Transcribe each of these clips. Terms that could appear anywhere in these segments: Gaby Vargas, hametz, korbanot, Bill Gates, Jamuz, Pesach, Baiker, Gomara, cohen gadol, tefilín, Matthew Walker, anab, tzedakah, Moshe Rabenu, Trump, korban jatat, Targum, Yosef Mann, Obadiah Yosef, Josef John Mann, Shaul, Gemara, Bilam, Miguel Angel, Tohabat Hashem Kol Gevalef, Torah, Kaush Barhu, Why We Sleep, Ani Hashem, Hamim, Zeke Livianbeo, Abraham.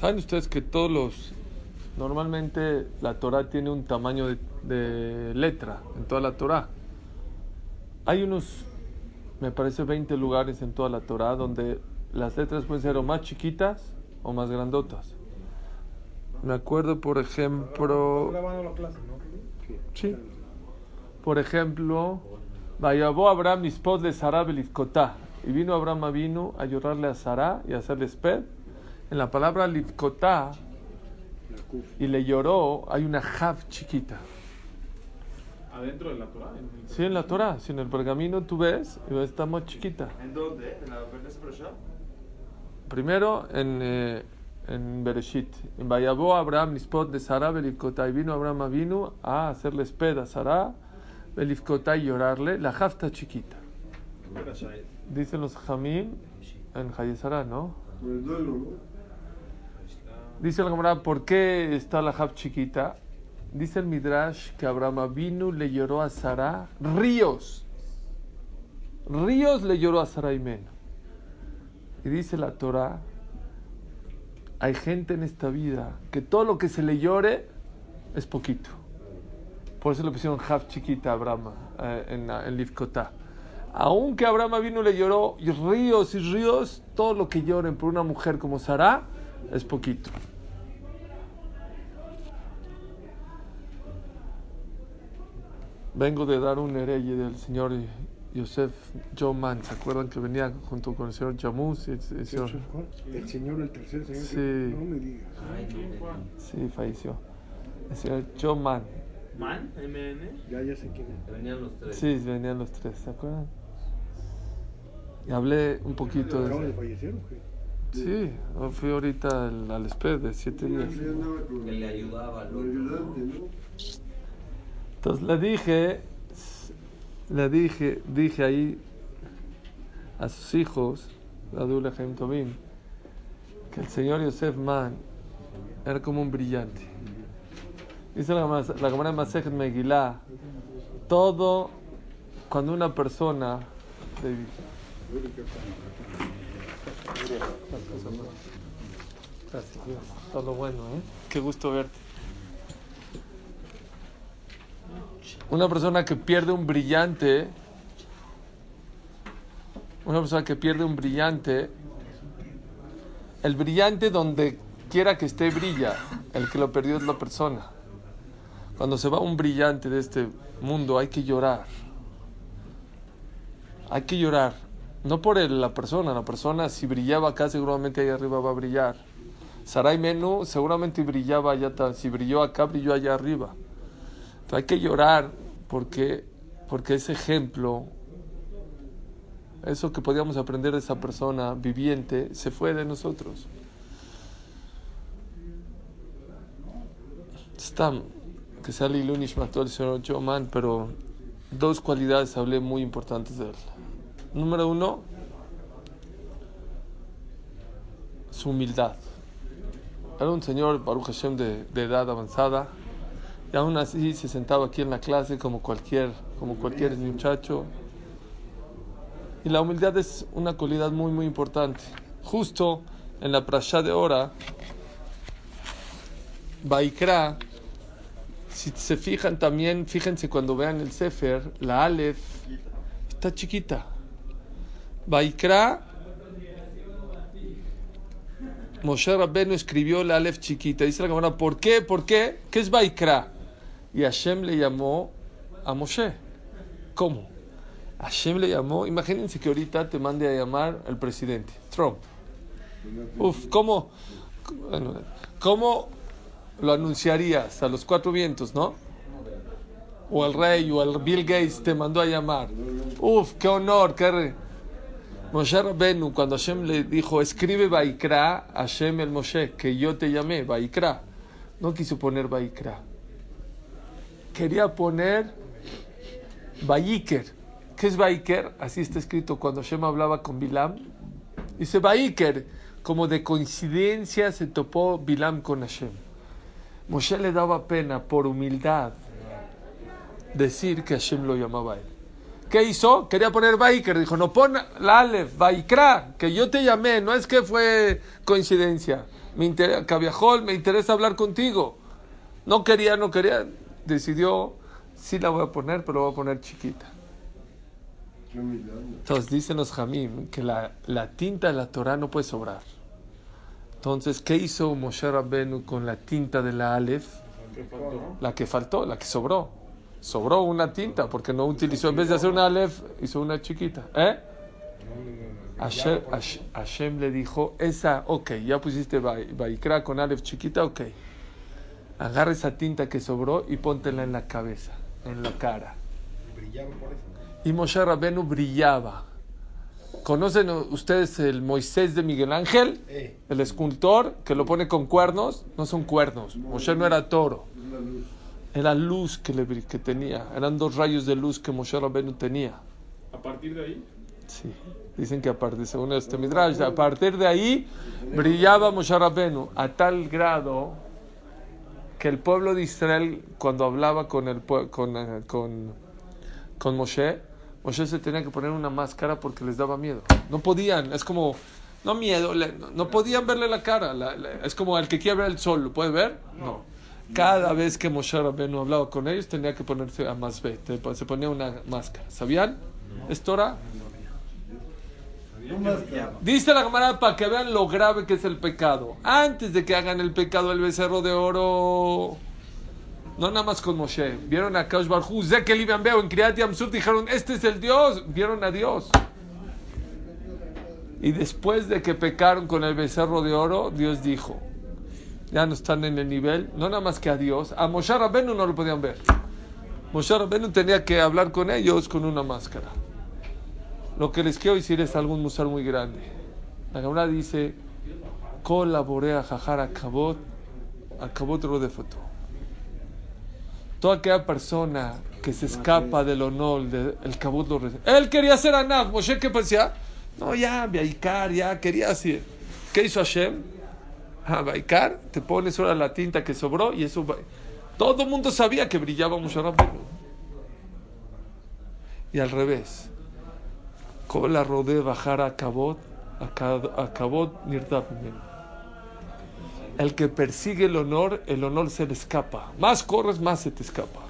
¿Saben ustedes que todos los... Normalmente la Torah tiene un tamaño de letra en toda la Torah? Hay unos, me parece, 20 lugares en toda la Torah donde las letras pueden ser o más chiquitas o más grandotas. Me acuerdo, por ejemplo... Sí. Por ejemplo, Vayabó Abraham ispod le Sara belizcotá. Y vino Abraham Avinu a llorarle a Sara y a hacerle sped. En la palabra lizcotá, y le lloró, hay una jav chiquita. ¿Adentro de la Torah? Sí, en la Torah. Si en el pergamino tú ves, y ves, está más chiquita. ¿En dónde? ¿En la perasha? Primero en Bereshit. En Vayabó Abraham nispot de Sara belifkotá. Y vino Abraham Avinu a hacerle esped a Sara belifkotá y llorarle. La jav está chiquita. ¿Qué perasha es? Dicen los Hamim en Hayesara, ¿no? Dice la Gomara, ¿por qué está la jav chiquita? Dice el Midrash que Abraham Avinu le lloró a Sara ríos. Ríos le lloró a Sara Imeno. Y dice la Torah, hay gente en esta vida que todo lo que se le llore es poquito. Por eso le pusieron jav chiquita a Abraham en Lifkotá. Aunque Abraham Avinu le lloró ríos y ríos, todo lo que lloren por una mujer como Sara es poquito. Vengo de dar un hereye del señor Josef John Mann. ¿Se acuerdan que venía junto con el señor Jamuz? El tercer señor. Sí. No me digas. Sí, falleció. El señor John Mann. ¿Mann? M-N? Ya sé quién es. Venían los tres. Sí, venían los tres. ¿Se acuerdan? Y hablé un poquito de... ¿De fallecer o qué? Sí, fui ahorita al esped de 7 días. Que le ayudaba al ayudante, ¿no? Entonces le dije ahí a sus hijos, que el señor Yosef Mann era como un brillante. Dice la Gomara de Masek Megila, todo cuando una persona... Gracias, Dios. Todo bueno, ¿eh? Qué gusto verte. Una persona que pierde un brillante, el brillante donde quiera que esté brilla, el que lo perdió es la persona. Cuando se va un brillante de este mundo hay que llorar. Hay que llorar, no por la persona si brillaba acá seguramente ahí arriba va a brillar. Sarai Menú seguramente brillaba allá, si brilló acá brilló allá arriba. Hay que llorar porque ese ejemplo, eso que podíamos aprender de esa persona viviente, se fue de nosotros. Stam, que sea Lilun Ishmatol, el señor Joman, pero 2 cualidades hablé muy importantes de él. Número 1, su humildad. Era un señor, Baruch Hashem, de edad avanzada. Y aún así se sentaba aquí en la clase como cualquier muchacho. Y la humildad es una cualidad muy, muy importante. Justo en la perasha de Torah, Bikra, si se fijan también, fíjense cuando vean el Sefer, la Aleph está chiquita. Bikra, Moshe Rabenu escribió la Aleph chiquita. Dice la Gomara, ¿por qué? ¿Por qué? ¿Qué es Bikra? Y Hashem le llamó a Moshe. ¿Cómo? Hashem le llamó. Imagínense que ahorita te mande a llamar el presidente, Trump. Uf, ¿cómo lo anunciarías a los 4 vientos, no? O el rey, o el Bill Gates te mandó a llamar. Uf, qué honor, qué rey. Moshe Rabenu, cuando Hashem le dijo, escribe Bikra, Hashem el Moshe, que yo te llamé, Bikra. No quiso poner Bikra. Quería poner Baiker. ¿Qué es Baiker? Así está escrito cuando Hashem hablaba con Bilam. Dice Baiker, como de coincidencia se topó Bilam con Hashem. Moshe le daba pena, por humildad, decir que Hashem lo llamaba a él. ¿Qué hizo? Quería poner Baiker. Dijo, no pon la Aleph, Baikra, que yo te llamé. No es que fue coincidencia. Cabiajol, me interesa hablar contigo. No quería. Decidió, sí la voy a poner, pero la voy a poner chiquita. Entonces dicen los Hamim que la tinta de la Torah no puede sobrar. Entonces, ¿qué hizo Moshe Rabenu con la tinta de la Aleph? La que faltó, la que sobró. Sobró una tinta porque no utilizó. En vez de hacer una Aleph, hizo una chiquita. Hashem le dijo, esa, ok, ya pusiste Baikra con Aleph chiquita, ok. Agarra esa tinta que sobró y póntela en la cabeza, en la cara. Y Moshe Rabenu brillaba. ¿Conocen ustedes el Moisés de Miguel Ángel? El escultor que lo pone con cuernos. No son cuernos. Moshe no era toro. Era luz que tenía. Eran 2 rayos de luz que Moshe Rabenu tenía. ¿A partir de ahí? Sí. Dicen que a partir, según este Midrash, a partir de ahí brillaba Moshe Rabenu a tal grado que el pueblo de Israel, cuando hablaba con Moshe, Moshe se tenía que poner una máscara porque les daba miedo. No podían, es como, no miedo, no podían verle la cara. Es como el que quiere ver el sol, ¿lo puede ver? No. Cada vez que Moshe Rabenu hablaba con ellos, tenía que ponerse a masbe, se ponía una máscara. ¿Sabían? ¿Es Torah? Dice la Gomara para que vean lo grave que es el pecado. Antes de que hagan el pecado del becerro de oro, no nada más con Moshe. Vieron a Kaush Barhu, Zeke Livianbeo en Kriyat Yamsuf, dijeron, este es el Dios. Vieron a Dios. Y después de que pecaron con el becerro de oro, Dios dijo, ya no están en el nivel, no nada más que a Dios. A Moshe Rabenu no lo podían ver. Moshe Rabenu tenía que hablar con ellos con una máscara. Lo que les quiero decir es algún musar muy grande. La Gemara dice, colaboré a jajar a cabot rodefoto. Toda aquella persona que se escapa del honor, el cabot lo recibe. Él quería ser anab. Moshe, ¿qué parecía? No, ya, Baiker, ya, quería hacer. ¿Qué hizo Hashem? Baiker, te pones ahora la tinta que sobró y eso. Todo el mundo sabía que brillaba mucho rápido. Y al revés. Cola rodé bajar a cabot nirdapmen. El que persigue el honor se le escapa. Más corres, más se te escapa.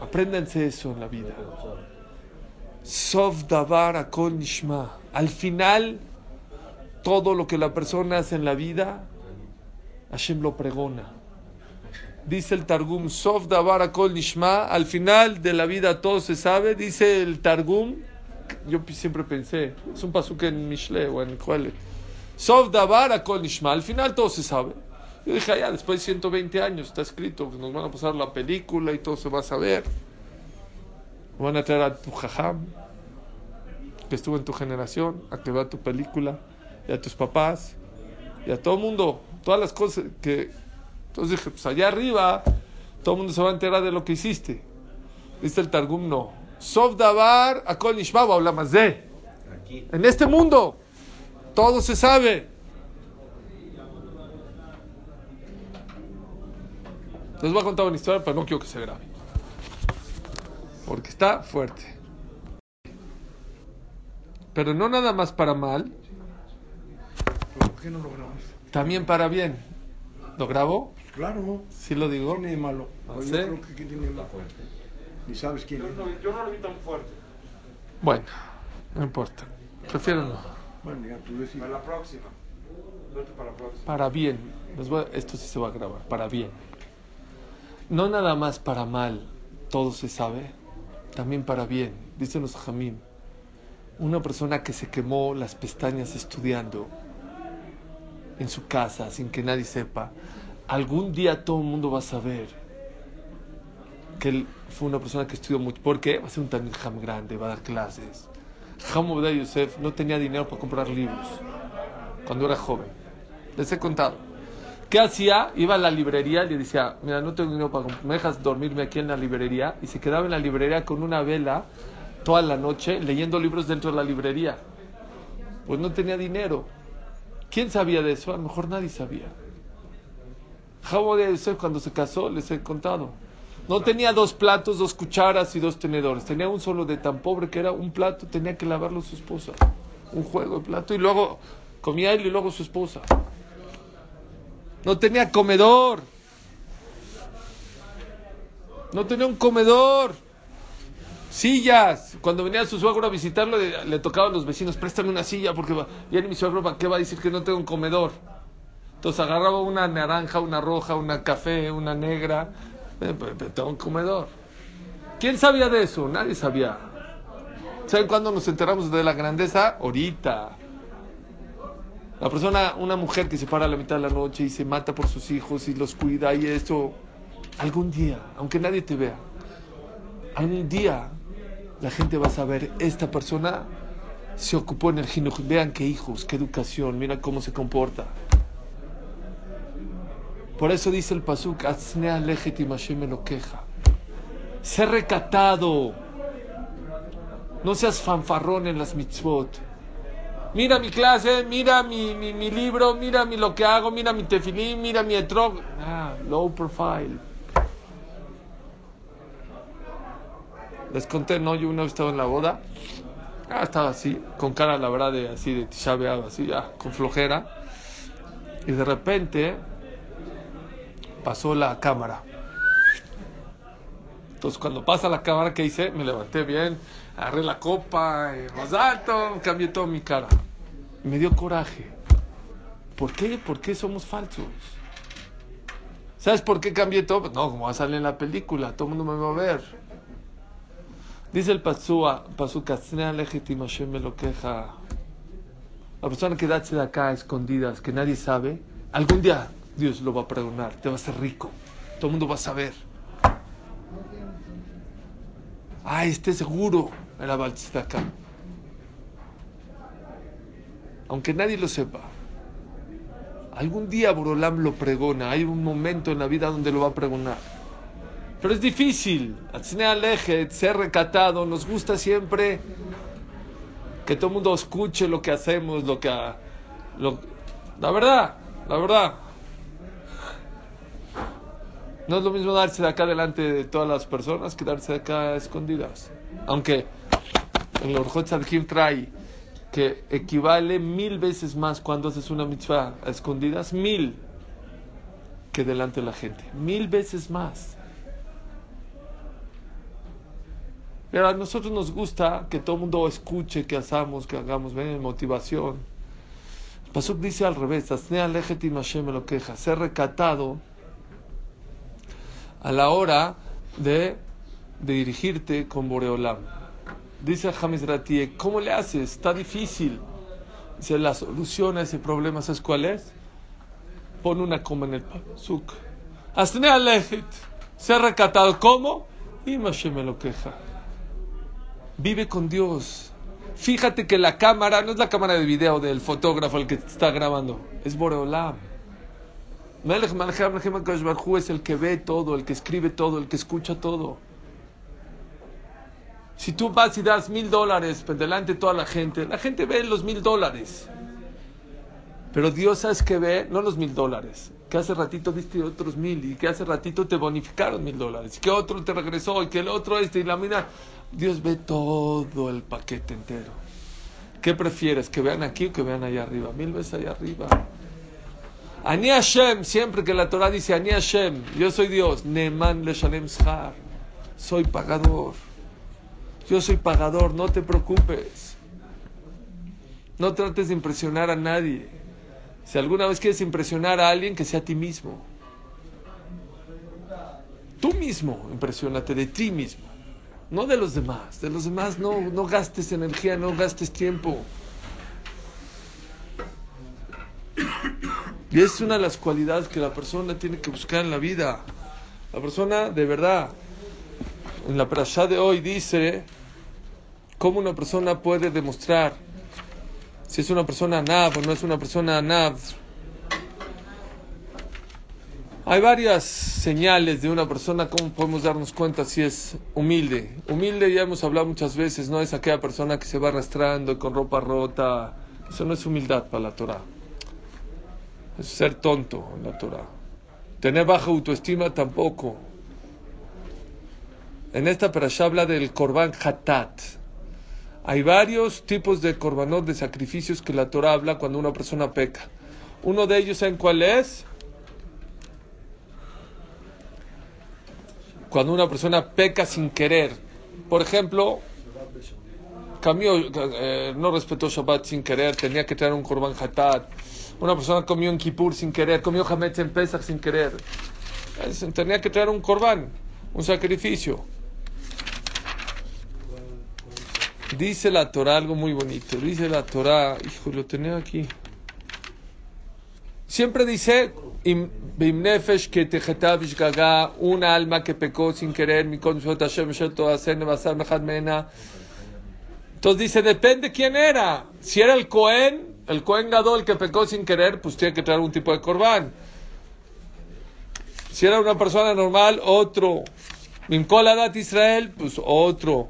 Apréndanse eso en la vida. Sof davar akol nishma. Al final, todo lo que la persona hace en la vida, Hashem lo pregona. Dice el Targum, Sof davar akol nishma, al final de la vida todo se sabe. Dice el Targum, yo siempre pensé, es un pasuk en Mishle o en Kohelet. Sof davar akol nishma, al final todo se sabe. Yo dije, ya, después de 120 años está escrito, nos van a pasar la película y todo se va a saber. Van a traer a tu jajam, que estuvo en tu generación, a que vea tu película, y a tus papás, y a todo el mundo, todas las cosas que... Entonces dije, pues allá arriba todo el mundo se va a enterar de lo que hiciste. Dice el Targum, no. Sof davar akol nishma ba'olamazé. En este mundo todo se sabe. Les voy a contar una historia, pero no quiero que se grabe porque está fuerte. Pero no nada más para mal, también para bien. ¿Lo grabo? Claro. ¿Sí lo digo? Tiene malo. ¿Sí? Yo creo que tiene malo. Ni sabes quién es. Yo no lo vi tan fuerte. Bueno, no importa. Prefiero no. Bueno, ya tú decides. Para la próxima. Vete para la próxima. Para bien. Esto sí se va a grabar. Para bien. No nada más para mal. Todo se sabe. También para bien. Dicen los Hamim. Una persona que se quemó las pestañas estudiando en su casa, sin que nadie sepa, algún día todo el mundo va a saber que él fue una persona que estudió mucho. ¿Por qué? Va a ser un Talmid Jajam grande, va a dar clases. Jajam Obadiah Yosef no tenía dinero para comprar libros cuando era joven. Les he contado. ¿Qué hacía? Iba a la librería y le decía, mira, no tengo dinero para comprar, ¿me dejas dormirme aquí en la librería? Y se quedaba en la librería con una vela toda la noche leyendo libros dentro de la librería. Pues no tenía dinero. ¿Quién sabía de eso? A lo mejor nadie sabía. Jajam Obadiah Yosef, cuando se casó, les he contado, no tenía 2 platos, 2 cucharas y 2 tenedores. Tenía un solo, de tan pobre que era, un plato tenía que lavarlo su esposa. Un juego de plato. Y luego comía él y luego su esposa. No tenía comedor. No tenía un comedor. Sillas. Cuando venía su suegro a visitarlo, le tocaba a los vecinos, préstame una silla porque va. Y él, mi suegro, ¿para qué va a decir que no tengo un comedor? Entonces agarraba una naranja, una roja, una café, una negra. Tengo un comedor. ¿Quién sabía de eso? Nadie sabía. ¿Saben cuándo nos enteramos de la grandeza? Ahorita. La persona, una mujer que se para a la mitad de la noche y se mata por sus hijos y los cuida y eso, algún día, aunque nadie te vea, algún día la gente va a saber, esta persona se ocupó en el jinuj. Vean qué hijos, qué educación, mira cómo se comporta. Por eso dice el pasuk, Aznea lejet y Hashem me lo queja. Sé recatado. No seas fanfarrón en las mitzvot. Mira mi clase, mira mi libro, mira mi lo que hago, mira mi tefilín, mira mi etrog. Low profile. Les conté, ¿no? Yo una vez estaba en la boda. Estaba así, con cara, la verdad, así de Tisha B'Av, así, con flojera. Y de repente pasó la cámara. Entonces, cuando pasa la cámara, ¿qué hice? Me levanté bien, agarré la copa, más alto, cambié toda mi cara. Me dio coraje. ¿Por qué? ¿Por qué somos falsos? ¿Sabes por qué cambié todo? No, como va a salir en la película, todo el mundo me va a ver. Dice el pasúa, Pasucasnea legítima, Hashem me lo queja. La persona que da tzedakah escondidas, que nadie sabe, algún día Dios lo va a perdonar, te va a hacer rico, todo el mundo va a saber. Esté seguro en la balsita acá. Aunque nadie lo sepa, algún día Borolam lo pregona, hay un momento en la vida donde lo va a pregonar. Pero es difícil, ser recatado, nos gusta siempre que todo el mundo escuche lo que hacemos, la verdad. No es lo mismo darse de acá delante de todas las personas que darse de acá escondidas. Aunque el Orjot Sadkim trae que equivale 1000 veces más cuando haces una mitzvah a escondidas, 1000, que delante de la gente. 1000 veces más. Pero a nosotros nos gusta que todo el mundo escuche, que hacemos, que hagamos, ven, motivación. El pasuk dice al revés, Asnea lejetim Hashem me lo queja, ser recatado a la hora de dirigirte con Boreolam. Dice Hamizratie, ¿cómo le haces? Está difícil. Dice, la solución a ese problema, ¿sabes cuál es? Pon una coma en el pasuk. Asne alejit, ser recatado. ¿Cómo? Y Mashem me lo queja. Vive con Dios. Fíjate que la cámara no es la cámara de video del fotógrafo el que te está grabando, es Boreolam. Melech Kaush Barhu es el que ve todo, el que escribe todo, el que escucha todo. Si tú vas y das $1000 delante de toda la gente ve los $1000. Pero Dios, ¿sabes qué ve? No los $1000. Que hace ratito diste otros 1000 y que hace ratito te bonificaron $1000. Y que otro te regresó y que el otro y la mina. Dios ve todo el paquete entero. ¿Qué prefieres? ¿Que vean aquí o que vean allá arriba? 1000 veces allá arriba. Ani Hashem, siempre que la Torah dice Ani Hashem, yo soy Dios, Neman leshalem schar, soy pagador, yo soy pagador, no te preocupes, no trates de impresionar a nadie. Si alguna vez quieres impresionar a alguien, que sea a ti mismo. Tú mismo impresiónate de ti mismo, no de los demás. De los demás no gastes energía, no gastes tiempo. Y es una de las cualidades que la persona tiene que buscar en la vida. La persona, de verdad, en la perasha de hoy dice cómo una persona puede demostrar si es una persona anab o no es una persona anab. Hay varias señales de una persona, cómo podemos darnos cuenta si es humilde. Humilde, ya hemos hablado muchas veces, no es aquella persona que se va arrastrando y con ropa rota. Eso no es humildad para la Torah. Es ser tonto en la Torah. Tener baja autoestima tampoco. En esta perashá habla del korban jatat. Hay varios tipos de korbanot, de sacrificios que la Torah habla cuando una persona peca. Uno de ellos, ¿saben cuál es? Cuando una persona peca sin querer. Por ejemplo, no respetó Shabbat sin querer, tenía que traer un korban jatat. Una persona comió en Kippur sin querer, comió hametz en Pesach sin querer. Tenía que traer un korban, un sacrificio. Dice la Torah algo muy bonito. Dice la Torah, hijo, lo tenía aquí. Siempre dice, una alma que pecó sin querer. Entonces dice, depende quién era. Si era el Cohen Gadol que pecó sin querer, pues tiene que traer un tipo de korban. Si era una persona normal, otro. Minkoladat Israel, pues otro.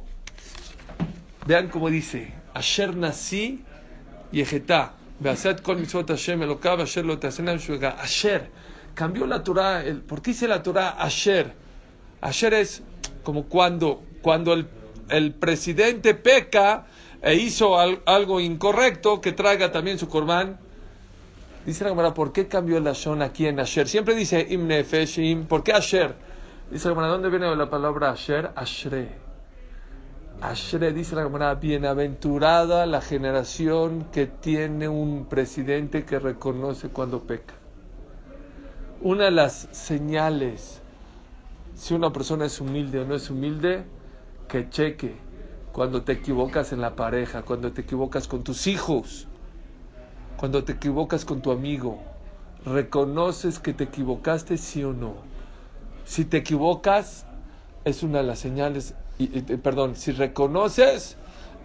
Vean cómo dice. Asher nasi yejetá. Beasat kol mitzvot Hashem elokav asher lo tasena b'shuega. Asher. Cambió la Torah. ¿Por qué dice la Torah asher? Asher es como cuando el presidente peca e hizo algo incorrecto, que traiga también su korban. Dice la Gomara, ¿por qué cambió la shon aquí en Asher? Siempre dice im nefesh, im. ¿Por qué Asher? Dice la Gomara, ¿dónde viene la palabra Asher? Ashre. Ashre, dice la Gomara, bienaventurada la generación que tiene un presidente que reconoce cuando peca. Una de las señales, si una persona es humilde o no es humilde, que cheque cuando te equivocas en la pareja, cuando te equivocas con tus hijos, cuando te equivocas con tu amigo. ¿Reconoces que te equivocaste, sí o no? Si te equivocas, es una de las señales. Si reconoces,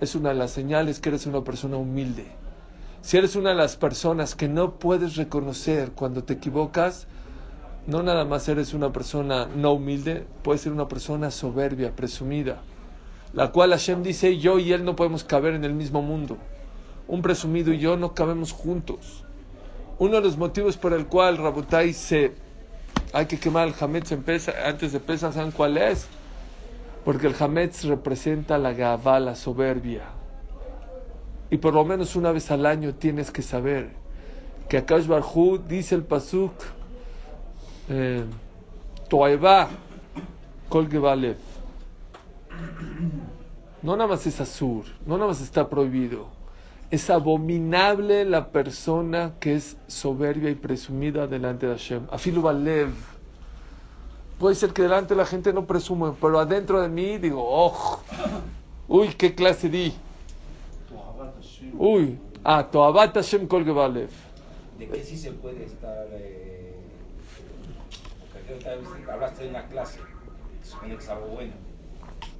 es una de las señales que eres una persona humilde. Si eres una de las personas que no puedes reconocer cuando te equivocas, no nada más eres una persona no humilde, puedes ser una persona soberbia, presumida, la cual Hashem dice, yo y él no podemos caber en el mismo mundo. Un presumido y yo no cabemos juntos. Uno de los motivos por el cual Rabotai hay que quemar el hametz antes de Pesach, ¿saben cuál es? Porque el hametz representa la gavá, la soberbia. Y por lo menos una vez al año tienes que saber que a Kaush Barhu dice el pasuk Tohabat Kol Gevalef. No nada más es azur, no nada más está prohibido. Es abominable la persona que es soberbia y presumida delante de Hashem. Afilu balev. Puede ser que delante de la gente no presumo, pero adentro de mí digo, ¡oh! ¡Uy, qué clase di! ¡Uy! Tohabat Hashem Kol Gevalef. ¿De qué sí se puede estar? Porque otra vez hablaste de una clase, supone que es algo bueno.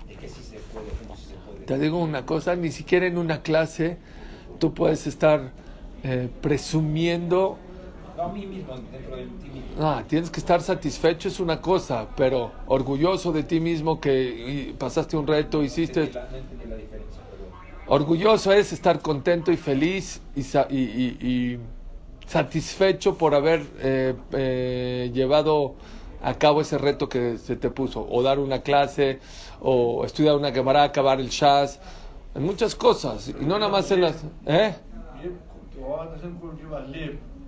¿De qué sí se puede? ¿Cómo sí se puede? Te digo una cosa, ni siquiera en una clase tú puedes estar presumiendo. No, a mí mismo, dentro de ti mismo. Tienes que estar satisfecho, es una cosa, pero orgulloso de ti mismo que pasaste un reto, hiciste. No entendí la diferencia, pero... Orgulloso es estar contento y feliz y satisfecho por haber llevado a cabo ese reto que se te puso, o dar una clase, o estudiar una Gemara, acabar el Shaz. En muchas cosas, y no nada más en las...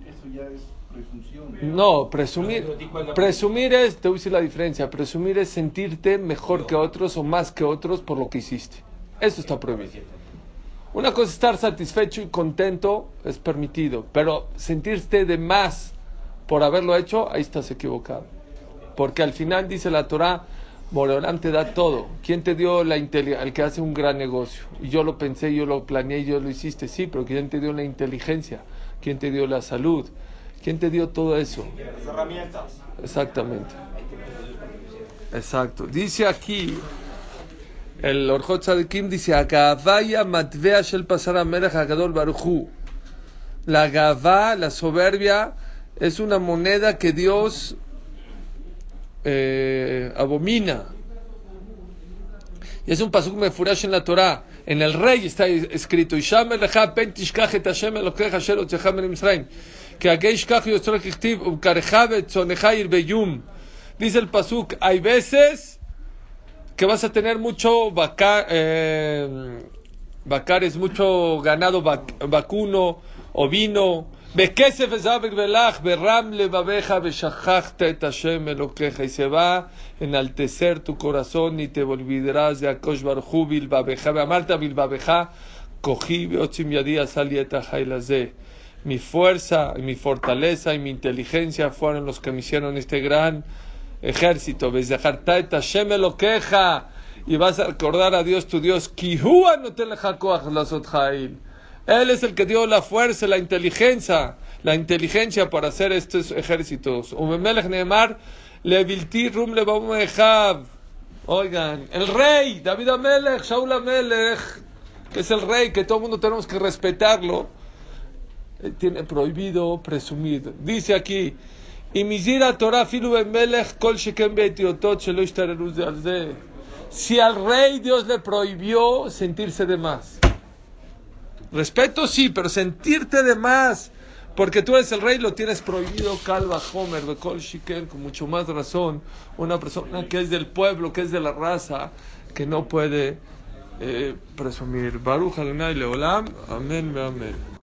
Eso ya es presunción. No, presumir es, te voy a decir la diferencia, presumir es sentirte mejor que otros o más que otros por lo que hiciste. Eso está prohibido. Una cosa es estar satisfecho y contento, es permitido, pero sentirte de más por haberlo hecho, ahí estás equivocado. Porque al final dice la Torah, Boreolam te da todo. ¿Quién te dio la inteligencia? El que hace un gran negocio. Y yo lo pensé, yo lo planeé, yo lo hiciste. Sí, pero ¿quién te dio la inteligencia? ¿Quién te dio la salud? ¿Quién te dio todo eso? Las herramientas. Exactamente. Exacto. Dice aquí, El Orjot Tzadikim dice: Agavaya matvea shel pasar amelech hagadol baruchu. La agavá, la soberbia, es una moneda que Dios abomina. Y es un pasuk mefurash en la Torah. En el Rey está escrito: dice el pasuk, hay veces que vas a tener mucho bacar es mucho ganado vacuno, ovino. Y se va a enaltecer tu corazón y te olvidarás de Kaush Barhu bilbabeja. Amarta bilbabeja. Cogí otzim yadía salieta jailazé. Mi fuerza, mi fortaleza y mi inteligencia fueron los que me hicieron este gran ejército. Y vas a recordar a Dios tu Dios. Él es el que dio la fuerza, la inteligencia para hacer estos ejércitos. Oigan, el rey, David Amelech, Shaul Amelech, que es el rey que todo el mundo tenemos que respetarlo, tiene prohibido presumir. Dice aquí, si al rey Dios le prohibió sentirse de más. Respeto sí, pero sentirte de más, porque tú eres el rey, lo tienes prohibido, calva Homer, Bekol Shiken, con mucho más razón, una persona que es del pueblo, que es de la raza, que no puede presumir. Baruch Adonai Leolam, amén, amén.